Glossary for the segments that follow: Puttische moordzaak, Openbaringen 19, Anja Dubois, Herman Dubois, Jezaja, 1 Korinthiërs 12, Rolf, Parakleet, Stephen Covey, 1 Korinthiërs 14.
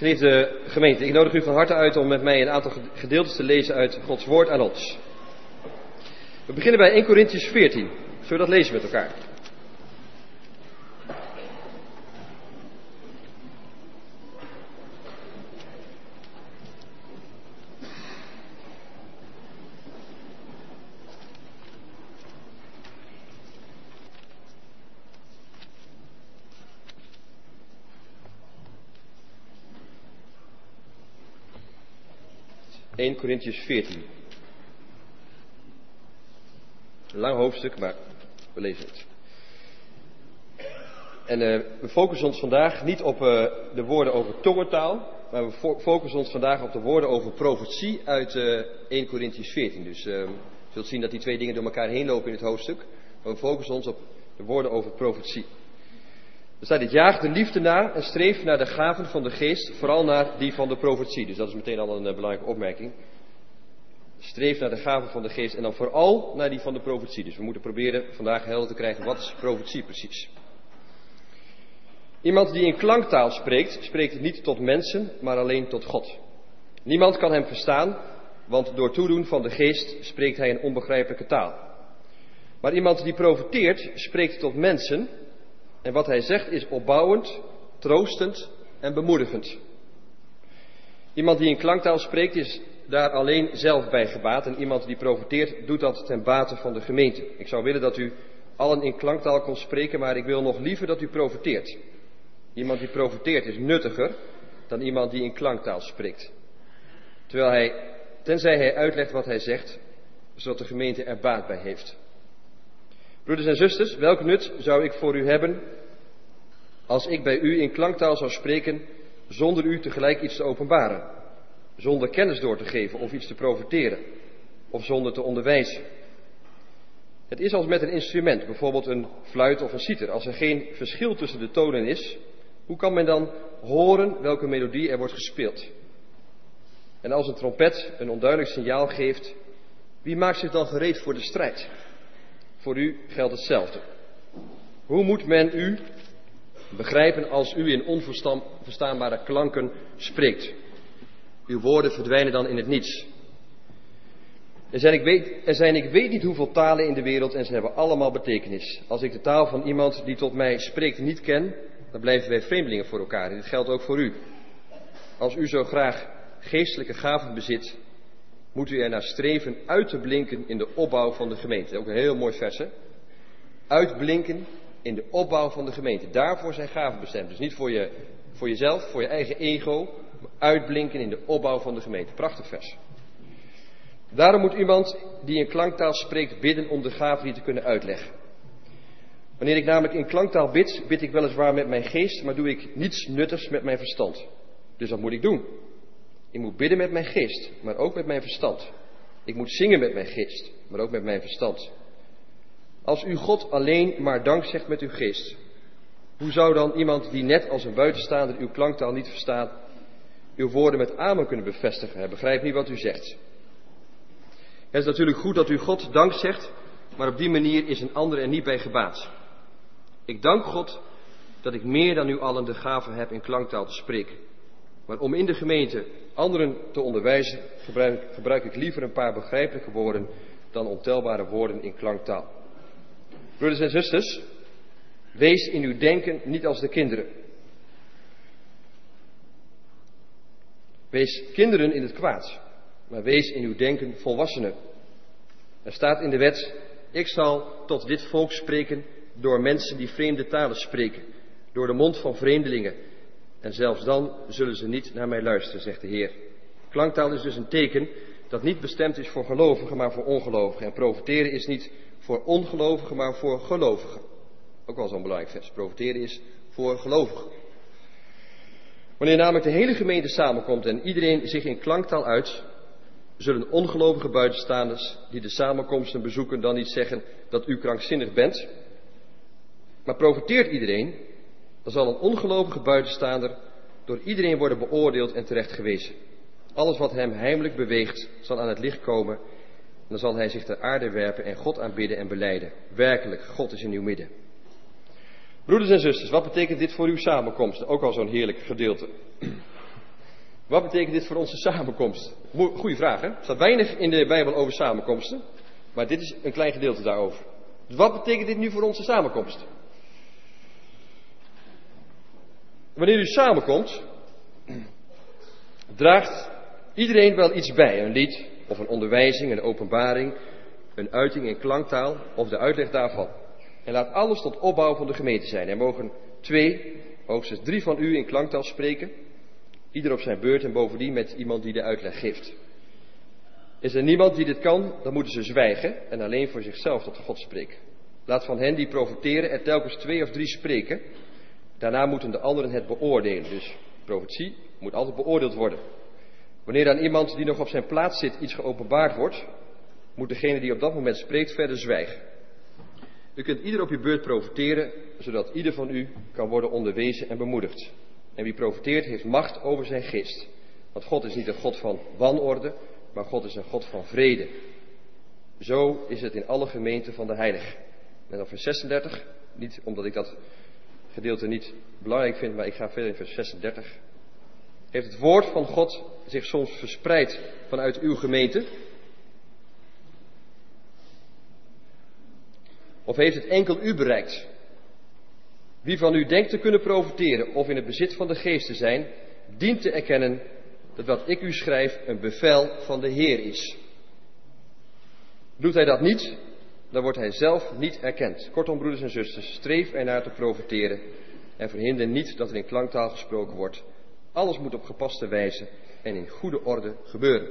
Geliefde gemeente, ik nodig u van harte uit om met mij een aantal gedeeltes te lezen uit Gods woord aan ons. We beginnen bij 1 Korinthiërs 14. Zullen we dat lezen met elkaar? Korinthiërs 14. Een lang hoofdstuk, maar we lezen het. En we focussen ons vandaag niet op de woorden over tongentaal, maar we focussen ons vandaag op de woorden over profetie uit 1 Korinthiërs 14. Dus je zult zien dat die twee dingen door elkaar heen lopen in het hoofdstuk. Maar we focussen ons op de woorden over profetie. Er staat dit: jaag de liefde na en streef naar de gaven van de geest, vooral naar die van de profetie. Dus dat is meteen al een belangrijke opmerking. Streef naar de gaven van de geest en dan vooral naar die van de profetie. Dus we moeten proberen vandaag helder te krijgen, wat is profetie precies? Iemand die in klanktaal spreekt, spreekt niet tot mensen, maar alleen tot God. Niemand kan hem verstaan, want door toedoen van de geest spreekt hij een onbegrijpelijke taal. Maar iemand die profeteert, spreekt tot mensen. En wat hij zegt is opbouwend, troostend en bemoedigend. Iemand die in klanktaal spreekt is daar alleen zelf bij gebaat. En iemand die profeteert doet dat ten bate van de gemeente. Ik zou willen dat u allen in klanktaal kon spreken, maar ik wil nog liever dat u profeteert. Iemand die profeteert is nuttiger dan iemand die in klanktaal spreekt. Tenzij hij uitlegt wat hij zegt, zodat de gemeente er baat bij heeft. Broeders en zusters, welk nut zou ik voor u hebben als ik bij u in klanktaal zou spreken zonder u tegelijk iets te openbaren, zonder kennis door te geven of iets te profeteren of zonder te onderwijzen? Het is als met een instrument, bijvoorbeeld een fluit of een citer. Als er geen verschil tussen de tonen is, hoe kan men dan horen welke melodie er wordt gespeeld? En als een trompet een onduidelijk signaal geeft, wie maakt zich dan gereed voor de strijd? Voor u geldt hetzelfde. Hoe moet men u begrijpen als u in onverstaanbare klanken spreekt? Uw woorden verdwijnen dan in het niets. Er zijn ik weet niet hoeveel talen in de wereld en ze hebben allemaal betekenis. Als ik de taal van iemand die tot mij spreekt niet ken, dan blijven wij vreemdelingen voor elkaar. En dit geldt ook voor u. Als u zo graag geestelijke gaven bezit, moet u ernaar streven uit te blinken in de opbouw van de gemeente. Ook een heel mooi vers, hè? Uitblinken in de opbouw van de gemeente. Daarvoor zijn gaven bestemd. Dus niet voor jezelf, voor je eigen ego. Maar uitblinken in de opbouw van de gemeente. Prachtig vers. Daarom moet iemand die in klanktaal spreekt bidden om de gaven die te kunnen uitleggen. Wanneer ik namelijk in klanktaal bid, bid ik weliswaar met mijn geest, maar doe ik niets nuttigs met mijn verstand. Dus wat moet ik doen? Ik moet bidden met mijn geest, maar ook met mijn verstand. Ik moet zingen met mijn geest, maar ook met mijn verstand. Als u God alleen maar dank zegt met uw geest, hoe zou dan iemand die net als een buitenstaander uw klanktaal niet verstaat, uw woorden met amen kunnen bevestigen? Hij begrijpt niet wat u zegt. Het is natuurlijk goed dat u God dank zegt, maar op die manier is een ander er niet bij gebaat. Ik dank God dat ik meer dan u allen de gave heb in klanktaal te spreken. Maar om in de gemeente anderen te onderwijzen, gebruik ik liever een paar begrijpelijke woorden dan ontelbare woorden in klanktaal. Broeders en zusters, wees in uw denken niet als de kinderen. Wees kinderen in het kwaad, maar wees in uw denken volwassenen. Er staat in de wet: ik zal tot dit volk spreken door mensen die vreemde talen spreken, door de mond van vreemdelingen. En zelfs dan zullen ze niet naar mij luisteren, zegt de Heer. Klanktaal is dus een teken dat niet bestemd is voor gelovigen, maar voor ongelovigen. En profeteren is niet voor ongelovigen, maar voor gelovigen. Ook wel zo'n belangrijk vers. Profeteren is voor gelovigen. Wanneer namelijk de hele gemeente samenkomt en iedereen zich in klanktaal uit, zullen ongelovige buitenstaanders die de samenkomsten bezoeken dan niet zeggen dat u krankzinnig bent. Maar profeteert iedereen, dan zal een ongelovige buitenstaander door iedereen worden beoordeeld en terechtgewezen. Alles wat hem heimelijk beweegt zal aan het licht komen. En dan zal hij zich ter aarde werpen en God aanbidden en belijden. Werkelijk, God is in uw midden. Broeders en zusters, wat betekent dit voor uw samenkomsten? Ook al zo'n heerlijk gedeelte. Wat betekent dit voor onze samenkomst? Goeie vraag, hè? Er staat weinig in de Bijbel over samenkomsten. Maar dit is een klein gedeelte daarover. Dus wat betekent dit nu voor onze samenkomst? Wanneer u samenkomt, draagt iedereen wel iets bij. Een lied, of een onderwijzing, een openbaring, een uiting in klanktaal, of de uitleg daarvan. En laat alles tot opbouw van de gemeente zijn. Er mogen 2, hoogstens 3 van u in klanktaal spreken. Ieder op zijn beurt en bovendien met iemand die de uitleg geeft. Is er niemand die dit kan, dan moeten ze zwijgen en alleen voor zichzelf tot God spreken. Laat van hen die profeteren er telkens 2 of 3 spreken. Daarna moeten de anderen het beoordelen. Dus profetie moet altijd beoordeeld worden. Wanneer aan iemand die nog op zijn plaats zit iets geopenbaard wordt, moet degene die op dat moment spreekt verder zwijgen. U kunt ieder op uw beurt profeteren, zodat ieder van u kan worden onderwezen en bemoedigd. En wie profeteert heeft macht over zijn geest. Want God is niet een God van wanorde, maar God is een God van vrede. Zo is het in alle gemeenten van de heiligen. En dan vers 36, niet omdat ik dat gedeelte niet belangrijk vind, maar ik ga verder in vers 36. Heeft het woord van God zich soms verspreid vanuit uw gemeente? Of heeft het enkel u bereikt? Wie van u denkt te kunnen profiteren of in het bezit van de geest te zijn, dient te erkennen dat wat ik u schrijf een bevel van de Heer is. Doet hij dat niet, dan wordt hij zelf niet erkend. Kortom, broeders en zusters, streef ernaar te profiteren en verhinder niet dat er in klanktaal gesproken wordt. Alles moet op gepaste wijze en in goede orde gebeuren.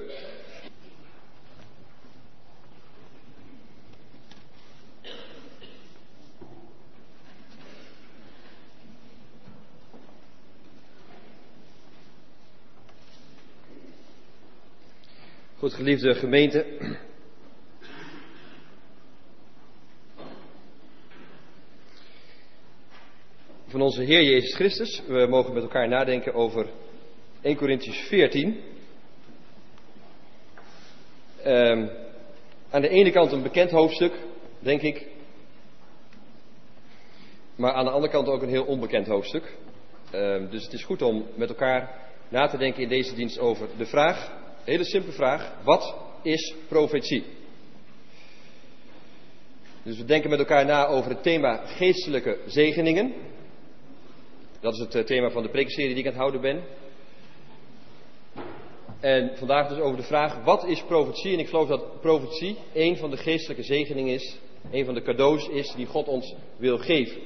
Goed, geliefde gemeente. Van onze Heer Jezus Christus. We mogen met elkaar nadenken over 1 Korinthiërs 14. Aan de ene kant een bekend hoofdstuk, denk ik. Maar aan de andere kant ook een heel onbekend hoofdstuk. Dus het is goed om met elkaar na te denken in deze dienst over de vraag. Een hele simpele vraag. Wat is profetie? Dus we denken met elkaar na over het thema geestelijke zegeningen. Dat is het thema van de prekenserie die ik aan het houden ben. En vandaag dus over de vraag, wat is profetie? En ik geloof dat profetie een van de geestelijke zegeningen is. Een van de cadeaus is die God ons wil geven.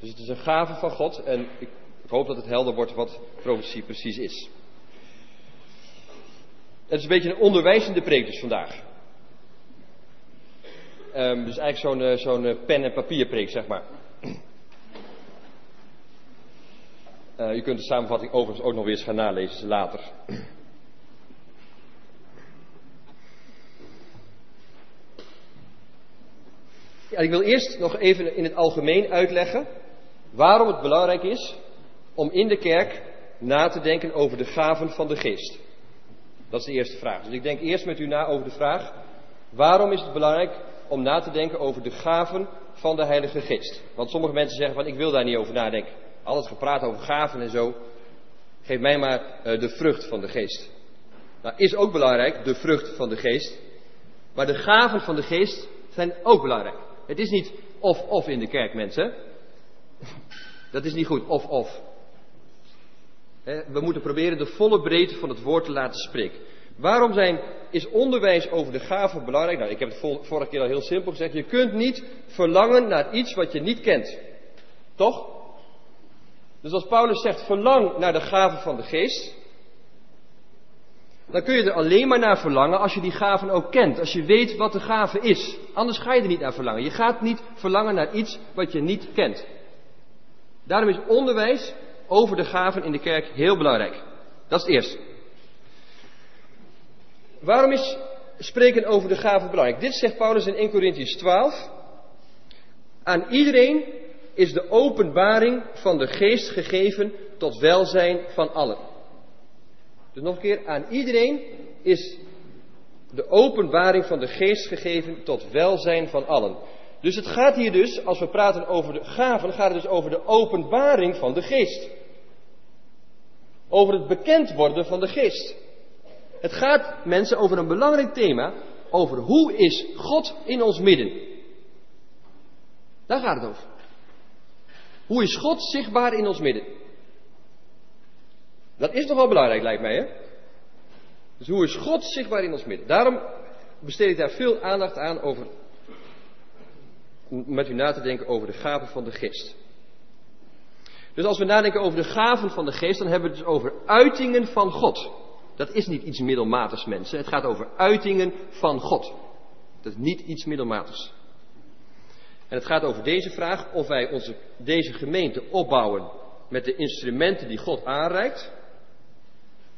Dus het is een gave van God. En ik hoop dat het helder wordt wat profetie precies is. Het is een beetje een onderwijzende preek dus vandaag. Dus eigenlijk zo'n pen- en papierpreek, zeg maar. U kunt de samenvatting overigens ook nog weer eens gaan nalezen later. Ja, ik wil eerst nog even in het algemeen uitleggen waarom het belangrijk is om in de kerk na te denken over de gaven van de geest. Dat is de eerste vraag. Dus ik denk eerst met u na over de vraag, waarom is het belangrijk om na te denken over de gaven van de Heilige Geest? Want sommige mensen zeggen van, ik wil daar niet over nadenken. Al het gepraat over gaven en zo, geef mij maar de vrucht van de Geest. Nou, is ook belangrijk, de vrucht van de Geest. Maar de gaven van de Geest zijn ook belangrijk. Het is niet of in de kerk, mensen. Dat is niet goed, of. We moeten proberen de volle breedte van het woord te laten spreken. Waarom is onderwijs over de gaven belangrijk? Nou, ik heb het vorige keer al heel simpel gezegd. Je kunt niet verlangen naar iets wat je niet kent. Toch? Dus als Paulus zegt, verlang naar de gaven van de geest. Dan kun je er alleen maar naar verlangen als je die gaven ook kent. Als je weet wat de gave is. Anders ga je er niet naar verlangen. Je gaat niet verlangen naar iets wat je niet kent. Daarom is onderwijs over de gaven in de kerk heel belangrijk. Dat is het eerste. Waarom is spreken over de gaven belangrijk? Dit zegt Paulus in 1 Korinthiërs 12. Aan iedereen is de openbaring van de geest gegeven tot welzijn van allen. Dus nog een keer. Aan iedereen is de openbaring van de geest gegeven tot welzijn van allen. Dus het gaat hier dus, als we praten over de gaven, gaat het dus over de openbaring van de geest. over het bekend worden van de geest. Het gaat, mensen, over een belangrijk thema, over hoe is God in ons midden. Daar gaat het over. Hoe is God zichtbaar in ons midden? Dat is toch wel belangrijk, lijkt mij, hè? Dus hoe is God zichtbaar in ons midden? Daarom besteed ik daar veel aandacht aan over, om met u na te denken over de gaven van de geest. Dus als we nadenken over de gaven van de geest, dan hebben we het dus over uitingen van God. Dat is niet iets middelmatigs, mensen. Het gaat over uitingen van God. Dat is niet iets middelmatigs. En het gaat over deze vraag of wij deze gemeente opbouwen met de instrumenten die God aanreikt,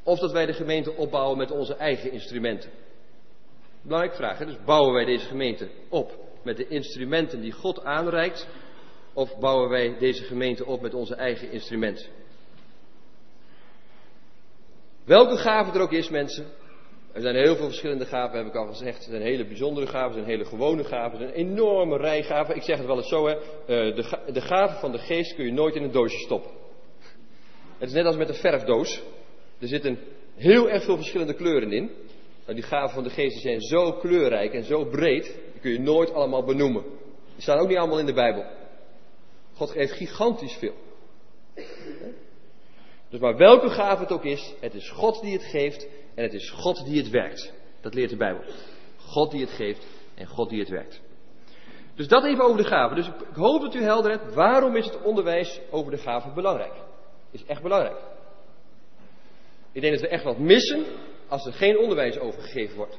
of dat wij de gemeente opbouwen met onze eigen instrumenten. Belangrijke vraag, hè? Dus bouwen wij deze gemeente op met de instrumenten die God aanreikt, of bouwen wij deze gemeente op met onze eigen instrumenten? Welke gave er ook is, mensen. Er zijn heel veel verschillende gaven, heb ik al gezegd. Er zijn hele bijzondere gaven, er zijn hele gewone gaven, er zijn een enorme rij gaven. Ik zeg het wel eens zo, hè. De gaven van de geest kun je nooit in een doosje stoppen. Het is net als met een verfdoos. Er zitten heel erg veel verschillende kleuren in. Die gaven van de geest zijn zo kleurrijk en zo breed, die kun je nooit allemaal benoemen. Die staan ook niet allemaal in de Bijbel. God geeft gigantisch veel. Dus maar welke gave het ook is, het is God die het geeft en het is God die het werkt. Dat leert de Bijbel. God die het geeft en God die het werkt. Dus dat even over de gaven. Dus ik hoop dat u helder hebt, waarom is het onderwijs over de gaven belangrijk? Is echt belangrijk. Ik denk dat we echt wat missen als er geen onderwijs over gegeven wordt.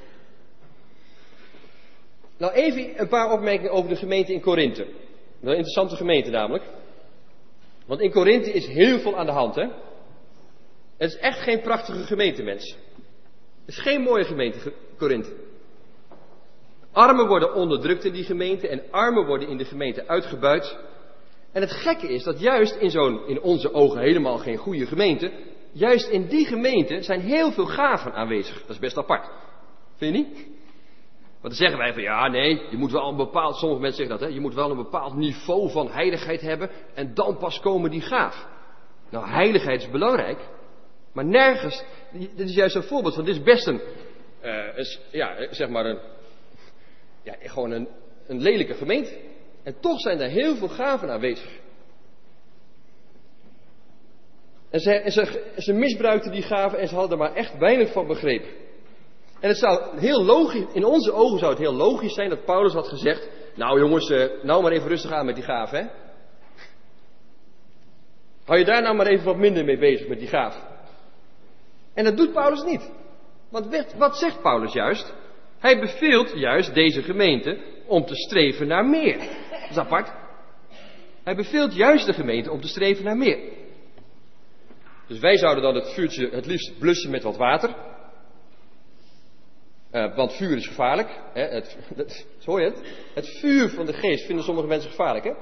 Nou, even een paar opmerkingen over de gemeente in Korinthe. Wel een interessante gemeente namelijk. Want in Korinthe is heel veel aan de hand, hè. Het is echt geen prachtige gemeente, mensen. Het is geen mooie gemeente, Korinthe. Armen worden onderdrukt in die gemeente en armen worden in de gemeente uitgebuit. En het gekke is dat juist in zo'n, in onze ogen helemaal geen goede gemeente, juist in die gemeente zijn heel veel gaven aanwezig. Dat is best apart. Vind je niet? Want dan zeggen wij van, ja, nee, je moet wel een bepaald, sommige mensen zeggen dat, hè, je moet wel een bepaald niveau van heiligheid hebben en dan pas komen die gaven. Nou, heiligheid is belangrijk, maar nergens, dit is juist een voorbeeld van, dit is best een lelijke gemeente. En toch zijn er heel veel gaven aanwezig. En ze misbruikten die gaven en ze hadden er maar echt weinig van begrepen. En het zou heel logisch, in onze ogen zou het heel logisch zijn dat Paulus had gezegd, nou jongens, nou maar even rustig aan met die gaven, hè. Hou je daar nou maar even wat minder mee bezig met die gaven. En dat doet Paulus niet. Want wat zegt Paulus juist? Hij beveelt juist deze gemeente om te streven naar meer. Dat is apart. Hij beveelt juist de gemeente om te streven naar meer. Dus wij zouden dan het vuurtje het liefst blussen met wat water. Want vuur is gevaarlijk. Hè? Hoor je het? Het vuur van de geest vinden sommige mensen gevaarlijk, hè? En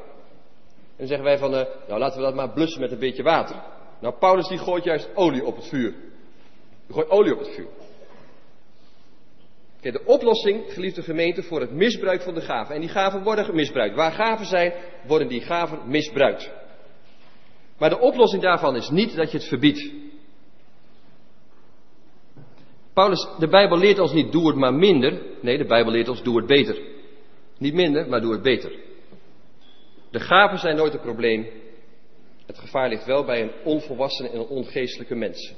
dan zeggen wij van, nou laten we dat maar blussen met een beetje water. Nou, Paulus die gooit juist olie op het vuur. Die gooit olie op het vuur. Kijk, de oplossing, geliefde gemeente, voor het misbruik van de gaven. En die gaven worden misbruikt. Waar gaven zijn, worden die gaven misbruikt. Maar de oplossing daarvan is niet dat je het verbiedt. Paulus, de Bijbel leert ons niet, doe het maar minder. Nee, de Bijbel leert ons, doe het beter. Niet minder, maar doe het beter. De gaven zijn nooit een probleem. Het gevaar ligt wel bij een onvolwassen en ongeestelijke mens.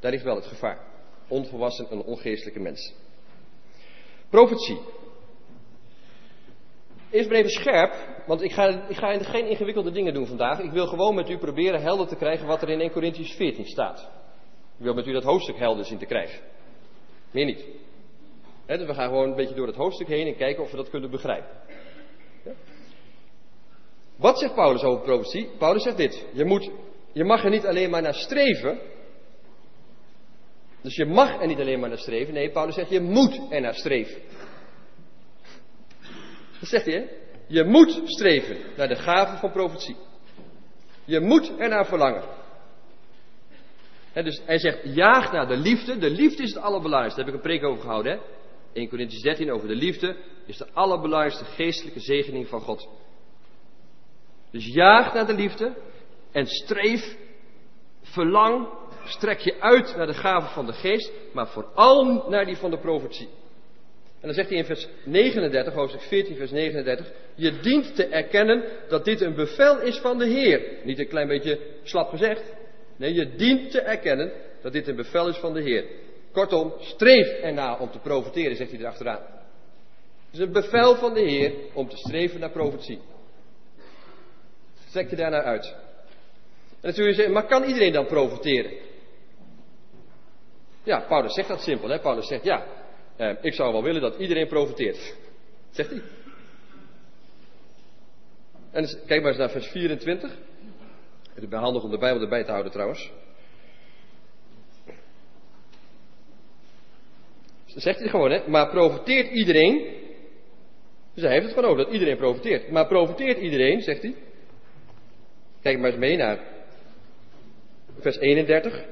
Daar ligt wel het gevaar. Onvolwassen en ongeestelijke mens. Profetie. Eerst maar even scherp, want ik ga geen ingewikkelde dingen doen vandaag. Ik wil gewoon met u proberen helder te krijgen wat er in 1 Korinthiërs 14 staat. Ik wil met u dat hoofdstuk helder zien te krijgen. Meer niet. He, dus we gaan gewoon een beetje door het hoofdstuk heen en kijken of we dat kunnen begrijpen. Ja. Wat zegt Paulus over profetie? Paulus zegt dit. Je mag er niet alleen maar naar streven. Dus je mag er niet alleen maar naar streven. Nee, Paulus zegt, je moet er naar streven. Dat zegt hij, hè? Je moet streven naar de gaven van profetie. Je moet ernaar verlangen. He, dus hij zegt, jaag naar de liefde. De liefde is het allerbelangrijkste. Daar heb ik een preek over gehouden, hè? 1 Korinthiërs 13 over de liefde is de allerbelangrijkste geestelijke zegening van God. Dus jaag naar de liefde en streef, verlang, strek je uit naar de gave van de geest, maar vooral naar die van de profetie. En dan zegt hij in vers 39, hoofdstuk 14, vers 39, je dient te erkennen dat dit een bevel is van de Heer. Niet een klein beetje slap gezegd. Nee, je dient te erkennen dat dit een bevel is van de Heer. Kortom, streef ernaar om te profeteren, zegt hij erachteraan. Het is een bevel van de Heer om te streven naar profetie. Strek je daarnaar uit. En natuurlijk zeggen, maar kan iedereen dan profeteren? Ja, Paulus zegt dat simpel, hè? Paulus zegt, ja, ik zou wel willen dat iedereen profeteert. Zegt hij. En dus, kijk maar eens naar vers 24. Het is handig om de Bijbel erbij te houden trouwens. Dat zegt hij gewoon, hè? Maar profeteert iedereen? Dus hij heeft het gewoon over dat iedereen profeteert. Maar profeteert iedereen, zegt hij. Kijk maar eens mee naar vers 31.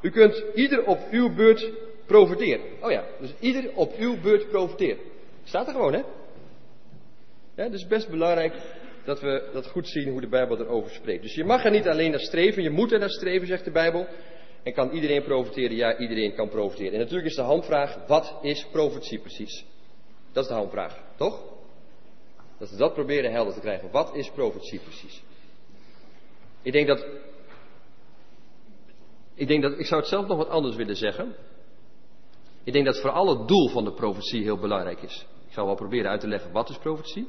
U kunt ieder op uw beurt profeteren. Oh ja, dus ieder op uw beurt profeteren. Staat er gewoon, hè? Ja, dus best belangrijk dat we dat goed zien hoe de Bijbel erover spreekt. Dus je mag er niet alleen naar streven, je moet er naar streven, zegt de Bijbel. En kan iedereen profiteren? Ja, iedereen kan profiteren. En natuurlijk is de hamvraag, wat is profetie precies? Dat is de hamvraag, toch? Dat we dat proberen helder te krijgen. Wat is profetie precies? Ik zou het zelf nog wat anders willen zeggen. Ik denk dat vooral het doel van de profetie heel belangrijk is. Ik zal wel proberen uit te leggen wat is profetie.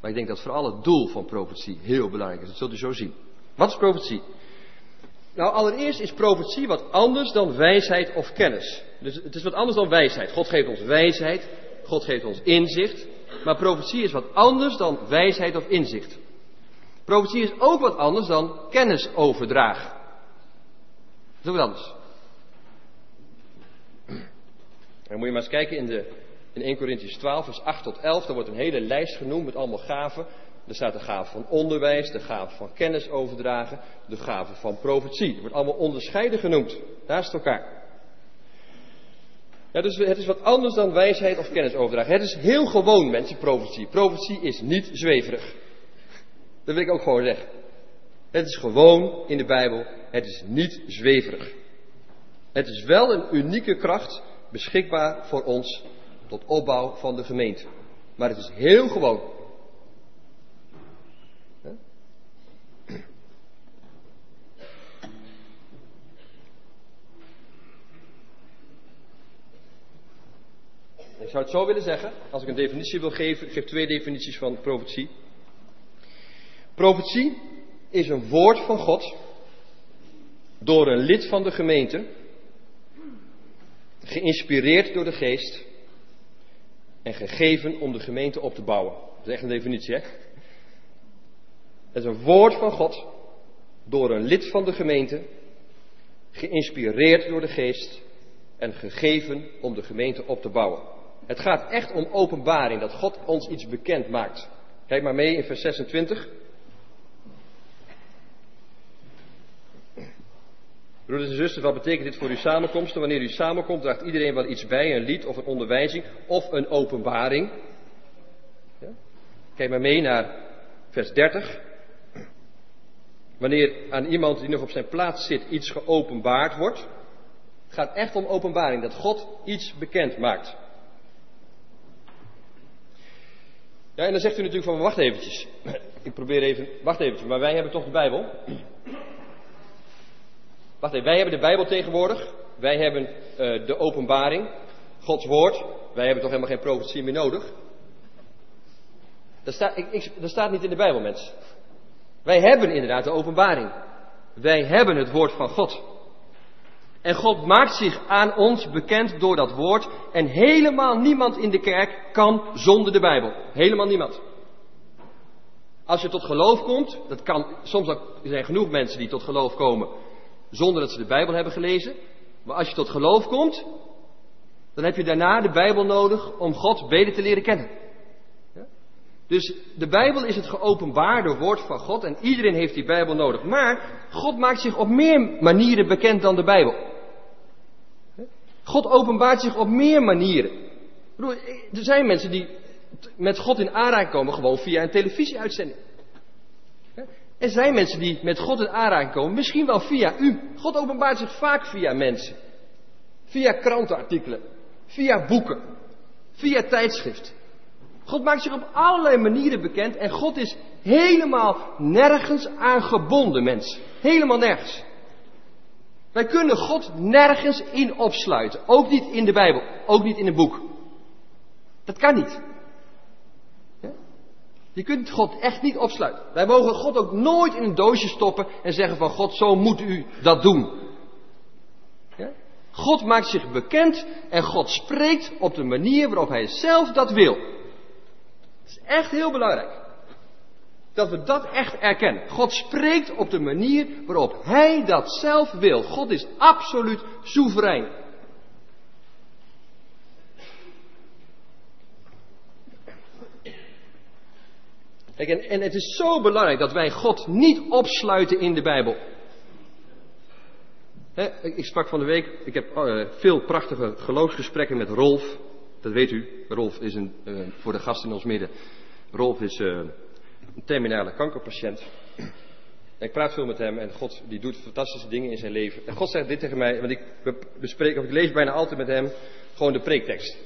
Maar ik denk dat vooral het doel van profetie heel belangrijk is. Dat zult u zo zien. Wat is profetie? Nou, allereerst is profetie wat anders dan wijsheid of kennis. Dus het is wat anders dan wijsheid. God geeft ons wijsheid. God geeft ons inzicht. Maar profetie is wat anders dan wijsheid of inzicht. Profetie is ook wat anders dan kennisoverdragen. Dat is ook wat anders. En moet je maar eens kijken in 1 Korinthiërs 12, vers 8 tot 11. Daar wordt een hele lijst genoemd met allemaal gaven. Er staat de gave van onderwijs, de gave van kennisoverdragen, de gave van profetie. Het wordt allemaal onderscheiden genoemd, naast elkaar. Ja, dus het is wat anders dan wijsheid of kennisoverdragen. Het is heel gewoon, mensen, profetie. Profetie is niet zweverig. Dat wil ik ook gewoon zeggen. Het is gewoon in de Bijbel. Het is niet zweverig. Het is wel een unieke kracht beschikbaar voor ons tot opbouw van de gemeente. Maar het is heel gewoon. Ik zou het zo willen zeggen, als ik een definitie wil geven, ik geef twee definities van profetie. Profetie is een woord van God door een lid van de gemeente, geïnspireerd door de geest en gegeven om de gemeente op te bouwen. Dat is echt een definitie, hè? Het is een woord van God door een lid van de gemeente, geïnspireerd door de geest en gegeven om de gemeente op te bouwen. Het gaat echt om openbaring, dat God ons iets bekend maakt. Kijk maar mee in vers 26. Broeders en zusters, wat betekent dit voor uw samenkomsten? Wanneer u samenkomt, draagt iedereen wel iets bij, een lied of een onderwijzing of een openbaring. Ja? Kijk maar mee naar vers 30. Wanneer aan iemand die nog op zijn plaats zit iets geopenbaard wordt. Het gaat echt om openbaring, dat God iets bekend maakt. Ja, en dan zegt u natuurlijk van, wacht eventjes. Ik probeer even, wacht eventjes, maar wij hebben toch de Bijbel? Wacht even, wij hebben de Bijbel tegenwoordig. Wij hebben de openbaring, Gods woord. Wij hebben toch helemaal geen profetie meer nodig? Dat staat niet in de Bijbel, mensen. Wij hebben inderdaad de openbaring. Wij hebben het woord van God. En God maakt zich aan ons bekend door dat woord. En helemaal niemand in de kerk kan zonder de Bijbel. Helemaal niemand. Als je tot geloof komt, dat kan, soms zijn genoeg mensen die tot geloof komen zonder dat ze de Bijbel hebben gelezen. Maar als je tot geloof komt, dan heb je daarna de Bijbel nodig om God beter te leren kennen. Dus de Bijbel is het geopenbaarde woord van God en iedereen heeft die Bijbel nodig. Maar God maakt zich op meer manieren bekend dan de Bijbel. God openbaart zich op meer manieren. Ik bedoel, er zijn mensen die met God in aanraking komen gewoon via een televisieuitzending. Er zijn mensen die met God in aanraking komen. Misschien wel via u. God openbaart zich vaak via mensen. Via krantenartikelen. Via boeken. Via tijdschriften. God maakt zich op allerlei manieren bekend. En God is helemaal nergens aan gebonden, mensen. Helemaal nergens. Wij kunnen God nergens in opsluiten. Ook niet in de Bijbel. Ook niet in een boek. Dat kan niet. Je kunt God echt niet opsluiten. Wij mogen God ook nooit in een doosje stoppen en zeggen van God, zo moet u dat doen. Ja? God maakt zich bekend en God spreekt op de manier waarop hij zelf dat wil. Het is echt heel belangrijk. Dat we dat echt erkennen. God spreekt op de manier waarop hij dat zelf wil. God is absoluut soeverein. Kijk, en het is zo belangrijk dat wij God niet opsluiten in de Bijbel. Ik sprak van de week, ik heb veel prachtige geloofsgesprekken met Rolf. Dat weet u, Rolf is voor de gast in ons midden. Rolf is een terminale kankerpatiënt. En ik praat veel met hem en God die doet fantastische dingen in zijn leven. En God zegt dit tegen mij, want ik lees bijna altijd met hem gewoon de preektekst.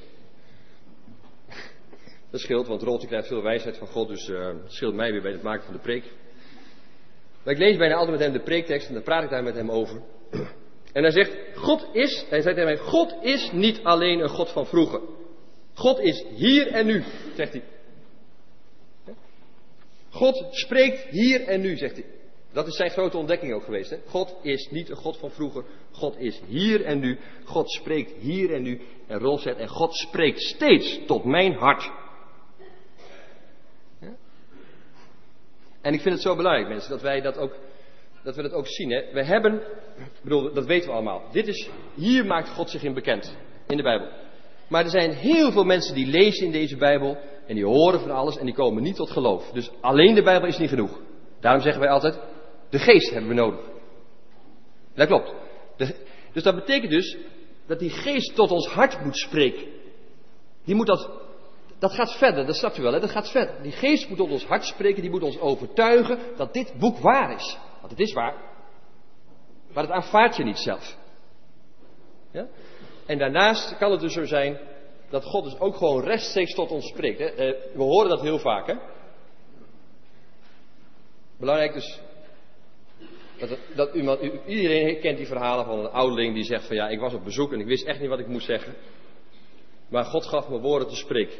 Dat scheelt, want Rolf krijgt veel wijsheid van God, dus het scheelt mij weer bij het maken van de preek. Maar ik lees bijna altijd met hem de preektekst en dan praat ik daar met hem over. En hij zegt, God is niet alleen een God van vroeger. God is hier en nu, zegt hij. God spreekt hier en nu, zegt hij. Dat is zijn grote ontdekking ook geweest. Hè? God is niet een God van vroeger. God is hier en nu. God spreekt hier en nu. En Rolf zegt, en God spreekt steeds tot mijn hart. En ik vind het zo belangrijk, mensen, dat we dat ook zien. Hè? We hebben, dat weten we allemaal. Hier maakt God zich in bekend, in de Bijbel. Maar er zijn heel veel mensen die lezen in deze Bijbel en die horen van alles en die komen niet tot geloof. Dus alleen de Bijbel is niet genoeg. Daarom zeggen wij altijd, de geest hebben we nodig. Dat klopt. Dus dat betekent dus dat die geest tot ons hart moet spreken. Die moet dat gaat verder, dat snapt u wel, hè? Dat gaat verder. Die geest moet tot ons hart spreken, die moet ons overtuigen dat dit boek waar is. Want het is waar. Maar het aanvaard je niet zelf. Ja? En daarnaast kan het dus zo zijn dat God dus ook gewoon rechtstreeks tot ons spreekt. Hè? We horen dat heel vaak, hè. Belangrijk dus, iedereen kent die verhalen van een ouderling die zegt van ja, ik was op bezoek en ik wist echt niet wat ik moest zeggen. Maar God gaf me woorden te spreken.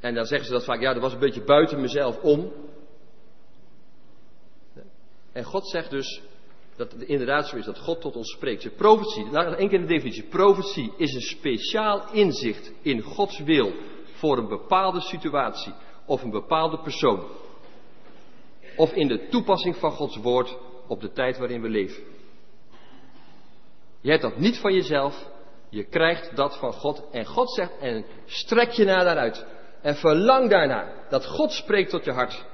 En dan zeggen ze dat vaak, ja, dat was een beetje buiten mezelf om. En God zegt dus, dat het inderdaad zo is, dat God tot ons spreekt. Dus profetie, nou, één keer de definitie. Profetie is een speciaal inzicht in Gods wil voor een bepaalde situatie of een bepaalde persoon. Of in de toepassing van Gods woord op de tijd waarin we leven. Je hebt dat niet van jezelf. Je krijgt dat van God. En God zegt, en strek je naar daaruit. En verlang daarna. Dat God spreekt tot je hart.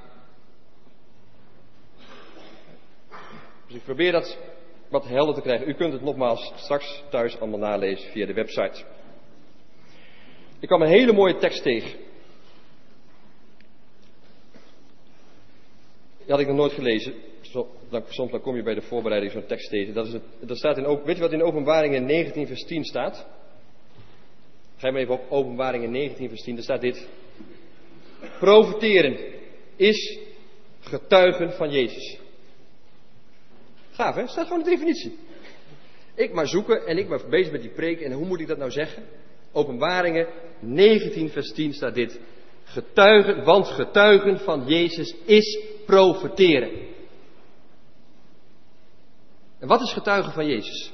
Dus ik probeer dat wat helder te krijgen. U kunt het nogmaals straks thuis allemaal nalezen via de website. Ik kwam een hele mooie tekst tegen. Die had ik nog nooit gelezen. Soms kom je bij de voorbereiding zo'n tekst tegen. Dat staat weet je wat in Openbaringen 19 vers 10 staat? Ga je maar even op Openbaringen 19 vers 10. Daar staat dit. Profeteren is getuigen van Jezus. Gaaf, hè? Staat gewoon de definitie. Ik maar zoeken en ik maar bezig met die preek. En hoe moet ik dat nou zeggen? Openbaringen 19 vers 10 staat dit. Want getuigen van Jezus is profeteren. En wat is getuigen van Jezus?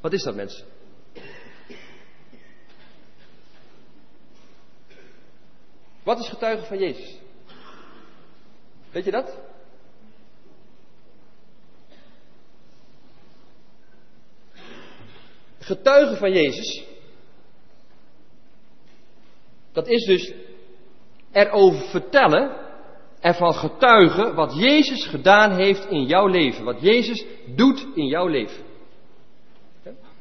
Wat is dat, mensen? Wat is getuigen van Jezus? Weet je dat? Getuigen van Jezus. Dat is dus erover vertellen, ervan getuigen wat Jezus gedaan heeft in jouw leven. Wat Jezus doet in jouw leven.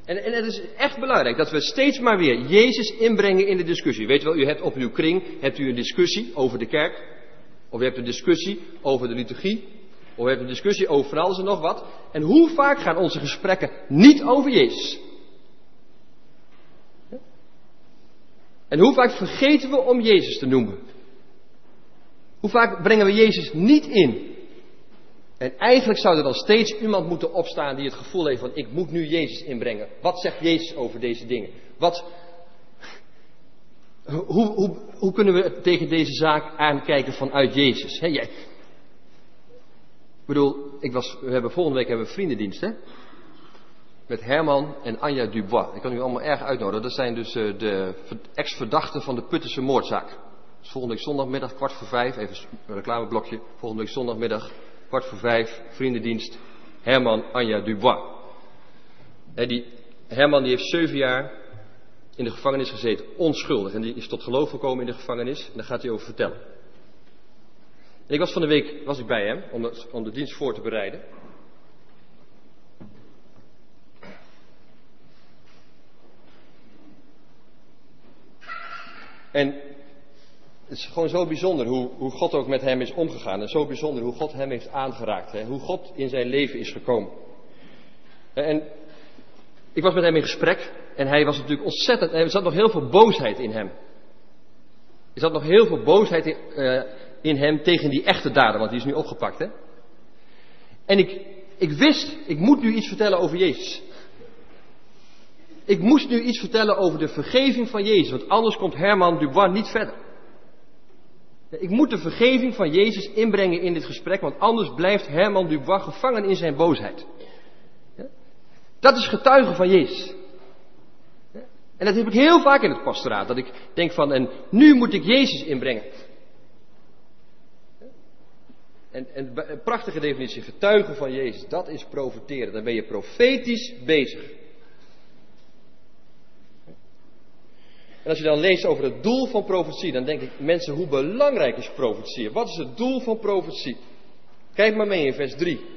En het is echt belangrijk dat we steeds maar weer Jezus inbrengen in de discussie. Weet wel, u hebt op uw kring hebt u een discussie over de kerk. Of u hebt een discussie over de liturgie. Of u hebt een discussie over van alles en nog wat. En hoe vaak gaan onze gesprekken niet over Jezus? En hoe vaak vergeten we om Jezus te noemen? Hoe vaak brengen we Jezus niet in? En eigenlijk zou er dan steeds iemand moeten opstaan die het gevoel heeft van ik moet nu Jezus inbrengen. Wat zegt Jezus over deze dingen? Hoe kunnen we tegen deze zaak aankijken vanuit Jezus? He, we hebben volgende week een vriendendienst, hè? Met Herman en Anja Dubois. Ik kan u allemaal erg uitnodigen. Dat zijn dus de ex-verdachten van de Puttische moordzaak. Dus volgende week zondagmiddag 16:15. Even een reclameblokje. Volgende week zondagmiddag 16:15. Vriendendienst. Herman, Anja Dubois. Herman die heeft 7 jaar in de gevangenis gezeten. Onschuldig. En die is tot geloof gekomen in de gevangenis. En daar gaat hij over vertellen. En ik was van de week bij hem. Om de dienst voor te bereiden. En het is gewoon zo bijzonder hoe God ook met hem is omgegaan. En zo bijzonder hoe God hem heeft aangeraakt. Hè? Hoe God in zijn leven is gekomen. En ik was met hem in gesprek. En hij was natuurlijk ontzettend... Er zat nog heel veel boosheid in hem. Er zat nog heel veel boosheid in hem tegen die echte dader. Want die is nu opgepakt. Hè? En ik wist, ik moet nu iets vertellen over Jezus. Ik moest nu iets vertellen over de vergeving van Jezus. Want anders komt Herman Dubois niet verder. Ik moet de vergeving van Jezus inbrengen in dit gesprek. Want anders blijft Herman Dubois gevangen in zijn boosheid. Dat is getuigen van Jezus. En dat heb ik heel vaak in het pastoraat. Dat ik denk van, en nu moet ik Jezus inbrengen. En een prachtige definitie. Getuigen van Jezus. Dat is profeteren. Dan ben je profetisch bezig. En als je dan leest over het doel van profetie, dan denk ik, mensen, hoe belangrijk is profetie? Wat is het doel van profetie? Kijk maar mee in vers 3. Moet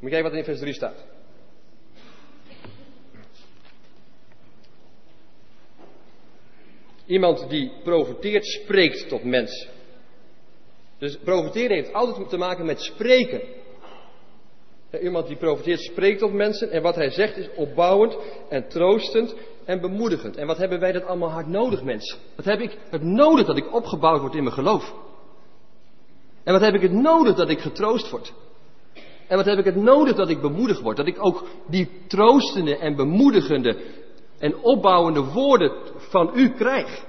je kijken wat er in vers 3 staat. Iemand die profeteert, spreekt tot mensen. Dus profeteren heeft altijd te maken met spreken. Iemand die profeteert, spreekt tot mensen. En wat hij zegt is opbouwend en troostend en bemoedigend. En wat hebben wij dat allemaal hard nodig, mensen? Wat heb ik het nodig dat ik opgebouwd word in mijn geloof? En wat heb ik het nodig dat ik getroost word? En wat heb ik het nodig dat ik bemoedigd word? Dat ik ook die troostende en bemoedigende en opbouwende woorden van u krijg.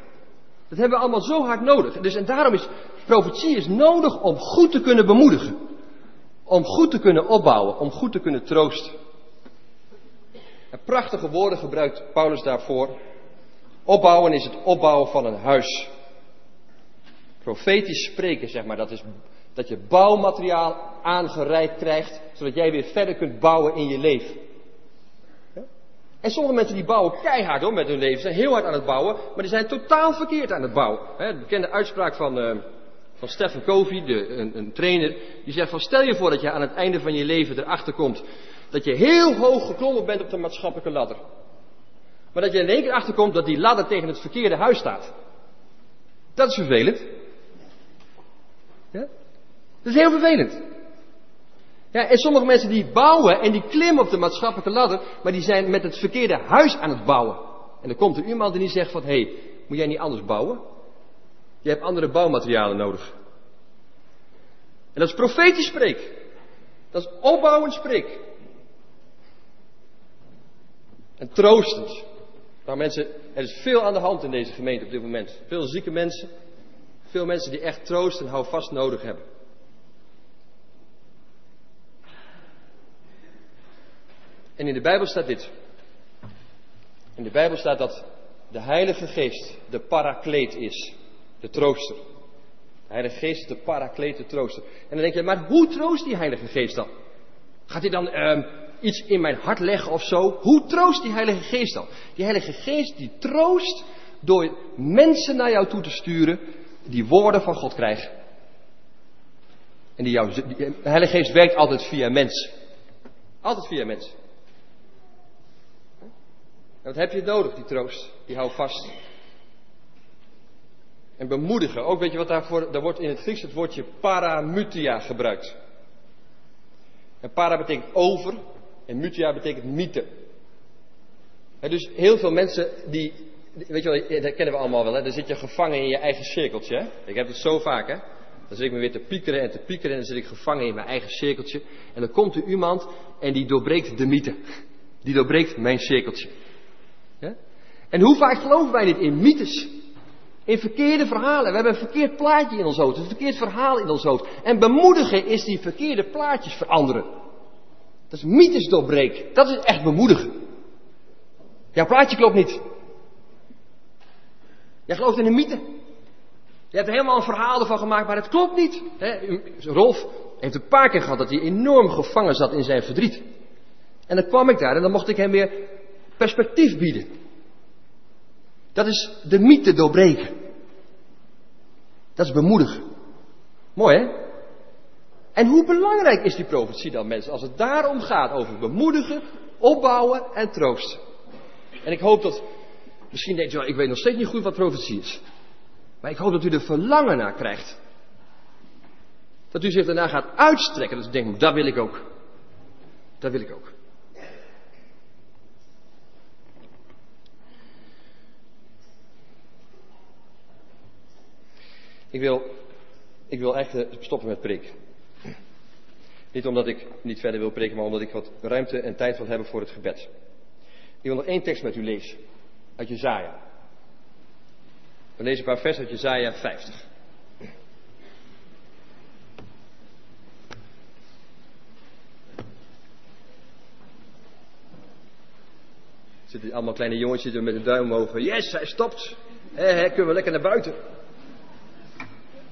Dat hebben we allemaal zo hard nodig. Dus en daarom is profetie is nodig om goed te kunnen bemoedigen. Om goed te kunnen opbouwen. Om goed te kunnen troosten. En prachtige woorden gebruikt Paulus daarvoor. Opbouwen is het opbouwen van een huis. Profetisch spreken, zeg maar. Dat is dat je bouwmateriaal aangereikt krijgt. Zodat jij weer verder kunt bouwen in je leven. En sommige mensen die bouwen keihard hoor, met hun leven. Zijn heel hard aan het bouwen. Maar die zijn totaal verkeerd aan het bouwen. De bekende uitspraak van Stephen Covey, een trainer, die zegt van stel je voor dat je aan het einde van je leven erachter komt dat je heel hoog geklommen bent op de maatschappelijke ladder. Maar dat je in één keer achterkomt dat die ladder tegen het verkeerde huis staat. Dat is vervelend. Ja? Dat is heel vervelend. Ja, en sommige mensen die bouwen en die klimmen op de maatschappelijke ladder, maar die zijn met het verkeerde huis aan het bouwen. En dan komt er iemand en die zegt van hé, moet jij niet anders bouwen? Je hebt andere bouwmaterialen nodig. En dat is profetisch spreek. Dat is opbouwend spreek. En troostend. Nou mensen, er is veel aan de hand in deze gemeente op dit moment. Veel zieke mensen. Veel mensen die echt troost en houvast nodig hebben. En in de Bijbel staat dit. In de Bijbel staat dat de Heilige Geest de Parakleet is. De trooster. De Heilige Geest, de Parakleet, de trooster. En dan denk je, maar hoe troost die Heilige Geest dan? Gaat hij dan iets in mijn hart leggen of zo? Hoe troost die Heilige Geest dan? Die Heilige Geest die troost door mensen naar jou toe te sturen die woorden van God krijgen. En de Heilige Geest werkt altijd via mensen. Altijd via mensen. dat heb je nodig, die troost, die hou vast. En bemoedigen, ook weet je wat daarvoor, daar wordt in het Grieks het woordje paramutia gebruikt. En para betekent over en mutia betekent mythe. He, dus heel veel mensen die, weet je wel, dat kennen we allemaal wel, hè? Dan zit je gevangen in je eigen cirkeltje. Hè? Ik heb het zo vaak, hè. Dan zit ik me weer te piekeren en dan zit ik gevangen in mijn eigen cirkeltje. En dan komt er iemand en die doorbreekt de mythe. Die doorbreekt mijn cirkeltje. Ja? En hoe vaak geloven wij niet in mythes? In verkeerde verhalen. We hebben een verkeerd plaatje in ons hoofd. Een verkeerd verhaal in ons hoofd. En bemoedigen is die verkeerde plaatjes veranderen. Dat is mythes doorbreken. Dat is echt bemoedigen. Jouw plaatje klopt niet. Jij gelooft in een mythe. Je hebt er helemaal een verhaal ervan gemaakt, maar het klopt niet. Rolf heeft een paar keer gehad dat hij enorm gevangen zat in zijn verdriet. En dan kwam ik daar en dan mocht ik hem weer perspectief bieden. Dat is de mythe doorbreken. Dat is bemoedigen. Mooi, hè? En hoe belangrijk is die profetie dan, mensen, als het daarom gaat over bemoedigen, opbouwen en troosten. En ik hoop dat, misschien denkt u, ik weet nog steeds niet goed wat profetie is. Maar ik hoop dat u er verlangen naar krijgt. Dat u zich daarna gaat uitstrekken. Dat u denkt, dat wil ik ook. Dat wil ik ook. Ik wil echt stoppen met preek. Niet omdat ik niet verder wil preken, maar omdat ik wat ruimte en tijd wil hebben voor het gebed. Ik wil nog één tekst met u lezen. Uit Jezaja. We lezen een paar versen uit Jezaja 50. Er zitten allemaal kleine jongetjes er met de duim omhoog. Yes, hij stopt. Kunnen we lekker naar buiten.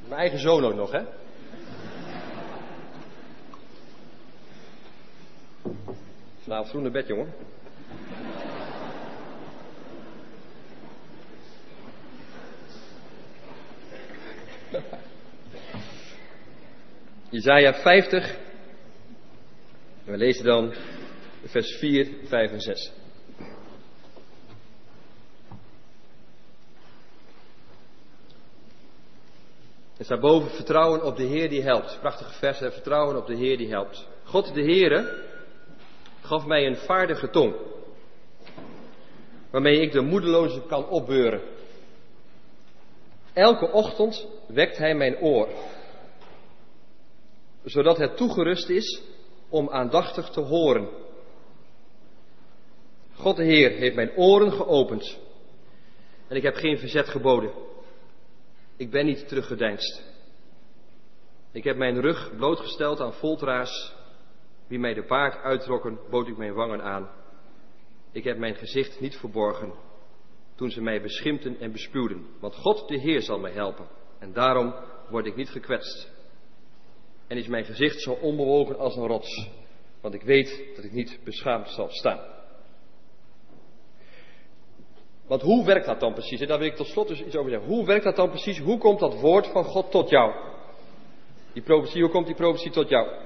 Mijn eigen zoon ook nog, hè. Vanavond vroeg naar bed, jongen. Jezaja 50. En we lezen dan vers 4, 5 en 6. Er staat boven vertrouwen op de Heer die helpt. Prachtige vers, hè? Vertrouwen op de Heer die helpt. God de Heere gaf mij een vaardige tong, waarmee ik de moedelozen kan opbeuren. Elke ochtend wekt hij mijn oor, zodat het toegerust is om aandachtig te horen. God de Heer heeft mijn oren geopend en ik heb geen verzet geboden. Ik ben niet teruggedeinst. Ik heb mijn rug blootgesteld aan folteraars. Wie mij de baard uittrokken, bood ik mijn wangen aan. Ik heb mijn gezicht niet verborgen toen ze mij beschimpten en bespuwden. Want God de Heer zal mij helpen en daarom word ik niet gekwetst. En is mijn gezicht zo onbewogen als een rots, want ik weet dat ik niet beschaamd zal staan. Want hoe werkt dat dan precies? En daar wil ik tot slot dus iets over zeggen. Hoe werkt dat dan precies? Hoe komt dat woord van God tot jou? Die profetie, hoe komt die profetie tot jou?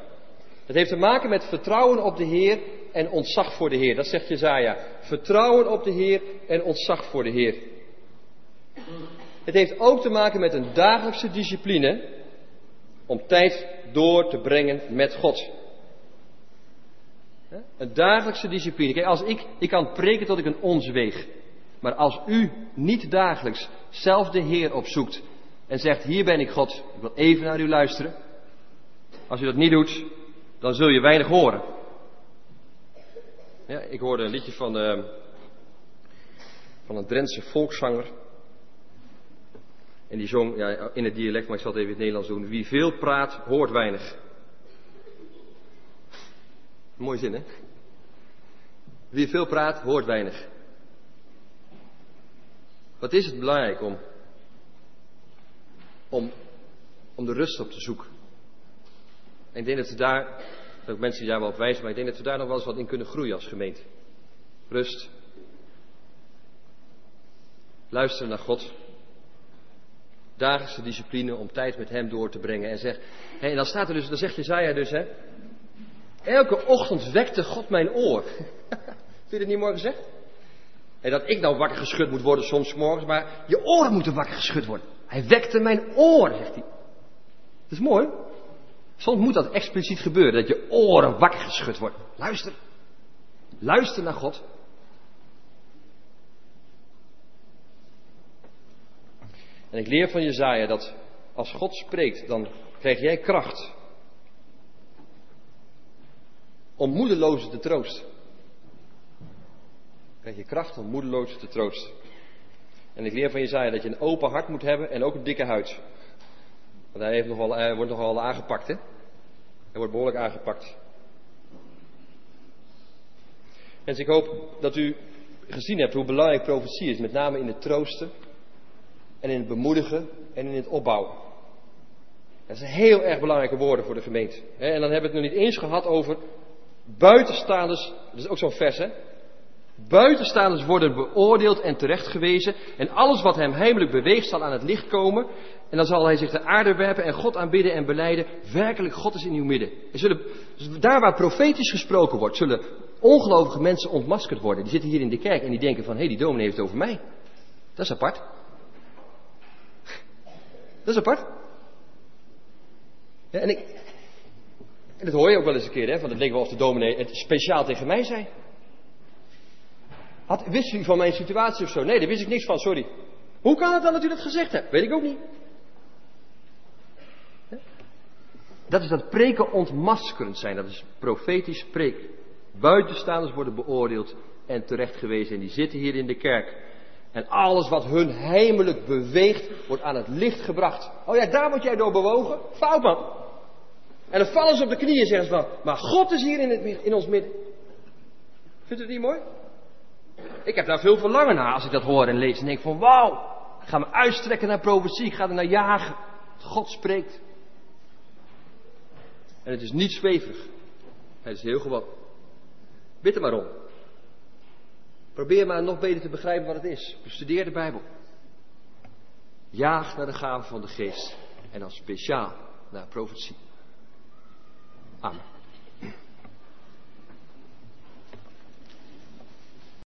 Dat heeft te maken met vertrouwen op de Heer en ontzag voor de Heer. Dat zegt Jezaja. Vertrouwen op de Heer en ontzag voor de Heer. Het heeft ook te maken met een dagelijkse discipline om tijd door te brengen met God. Een dagelijkse discipline. Kijk, als ik kan preken tot ik een ons weeg. Maar als u niet dagelijks zelf de Heer opzoekt en zegt, hier ben ik God, ik wil even naar u luisteren. Als u dat niet doet, dan zul je weinig horen. Ja, ik hoorde een liedje van een Drentse volkszanger. En die zong, ja, in het dialect, maar ik zal het even in het Nederlands doen. Wie veel praat, hoort weinig. Mooie zin, hè? Wie veel praat, hoort weinig. Wat is het belangrijk om de rust op te zoeken? En ik denk dat we daar, ook mensen die daar wel op wijzen, maar ik denk dat we daar nog wel eens wat in kunnen groeien als gemeente. Rust. Luisteren naar God. Dagelijkse discipline om tijd met hem door te brengen. En, en dan staat er dus, dan zegt Jezaja dus, hè. Elke ochtend wekte God mijn oor. Vind je dat niet mooi gezegd? En dat ik nou wakker geschud moet worden soms 's morgens, maar je oren moeten wakker geschud worden. Hij wekte mijn oren, zegt hij. Dat is mooi. Soms moet dat expliciet gebeuren, dat je oren wakker geschud worden. Luister. Luister naar God. En ik leer van Jezaja dat als God spreekt, dan krijg jij kracht om moedelozen te troosten. Krijg je kracht om moedelozen te troosten. En ik leer van Jezaja dat je een open hart moet hebben en ook een dikke huid. Want hij wordt nogal aangepakt, hè? Hij wordt behoorlijk aangepakt. Mensen, ik hoop dat u gezien hebt hoe belangrijk profetie is, met name in het troosten en in het bemoedigen en in het opbouwen. Dat zijn heel erg belangrijke woorden voor de gemeente. En dan hebben we het nog niet eens gehad over buitenstaanders. Dat is ook zo'n vers, hè? Buitenstaanders worden beoordeeld en terechtgewezen. En alles wat hem heimelijk beweegt zal aan het licht komen. En dan zal hij zich de aarde werpen en God aanbidden en belijden. Werkelijk, God is in uw midden. Er zullen, daar waar profetisch gesproken wordt, zullen ongelovige mensen ontmaskerd worden. Die zitten hier in de kerk en die denken van, hé, die dominee heeft het over mij. Dat is apart. Dat is apart. Ja, en dat hoor je ook wel eens een keer, hè? Want het leek wel of de dominee het speciaal tegen mij zei. Wist u van mijn situatie of zo? Nee, daar wist ik niks van, sorry. Hoe kan het dan dat u dat gezegd hebt? Weet ik ook niet. Dat is dat preken ontmaskerend zijn. Dat is profetisch preek. Buitenstaanders worden beoordeeld en terechtgewezen. En die zitten hier in de kerk. En alles wat hun heimelijk beweegt, wordt aan het licht gebracht. Oh ja, daar word jij door bewogen? Fout, man. En dan vallen ze op de knieën en zeggen ze van, maar God is hier in ons midden. Vindt u het niet mooi? Ik heb daar veel verlangen naar als ik dat hoor en lees. En denk van, wauw, ik ga me uitstrekken naar profetie. Ik ga er naar jagen. God spreekt. En het is niet zwevig. Het is heel gewoon. Bid er maar om. Probeer maar nog beter te begrijpen wat het is. Bestudeer de Bijbel. Jaag naar de gaven van de geest. En dan speciaal naar profetie. Amen.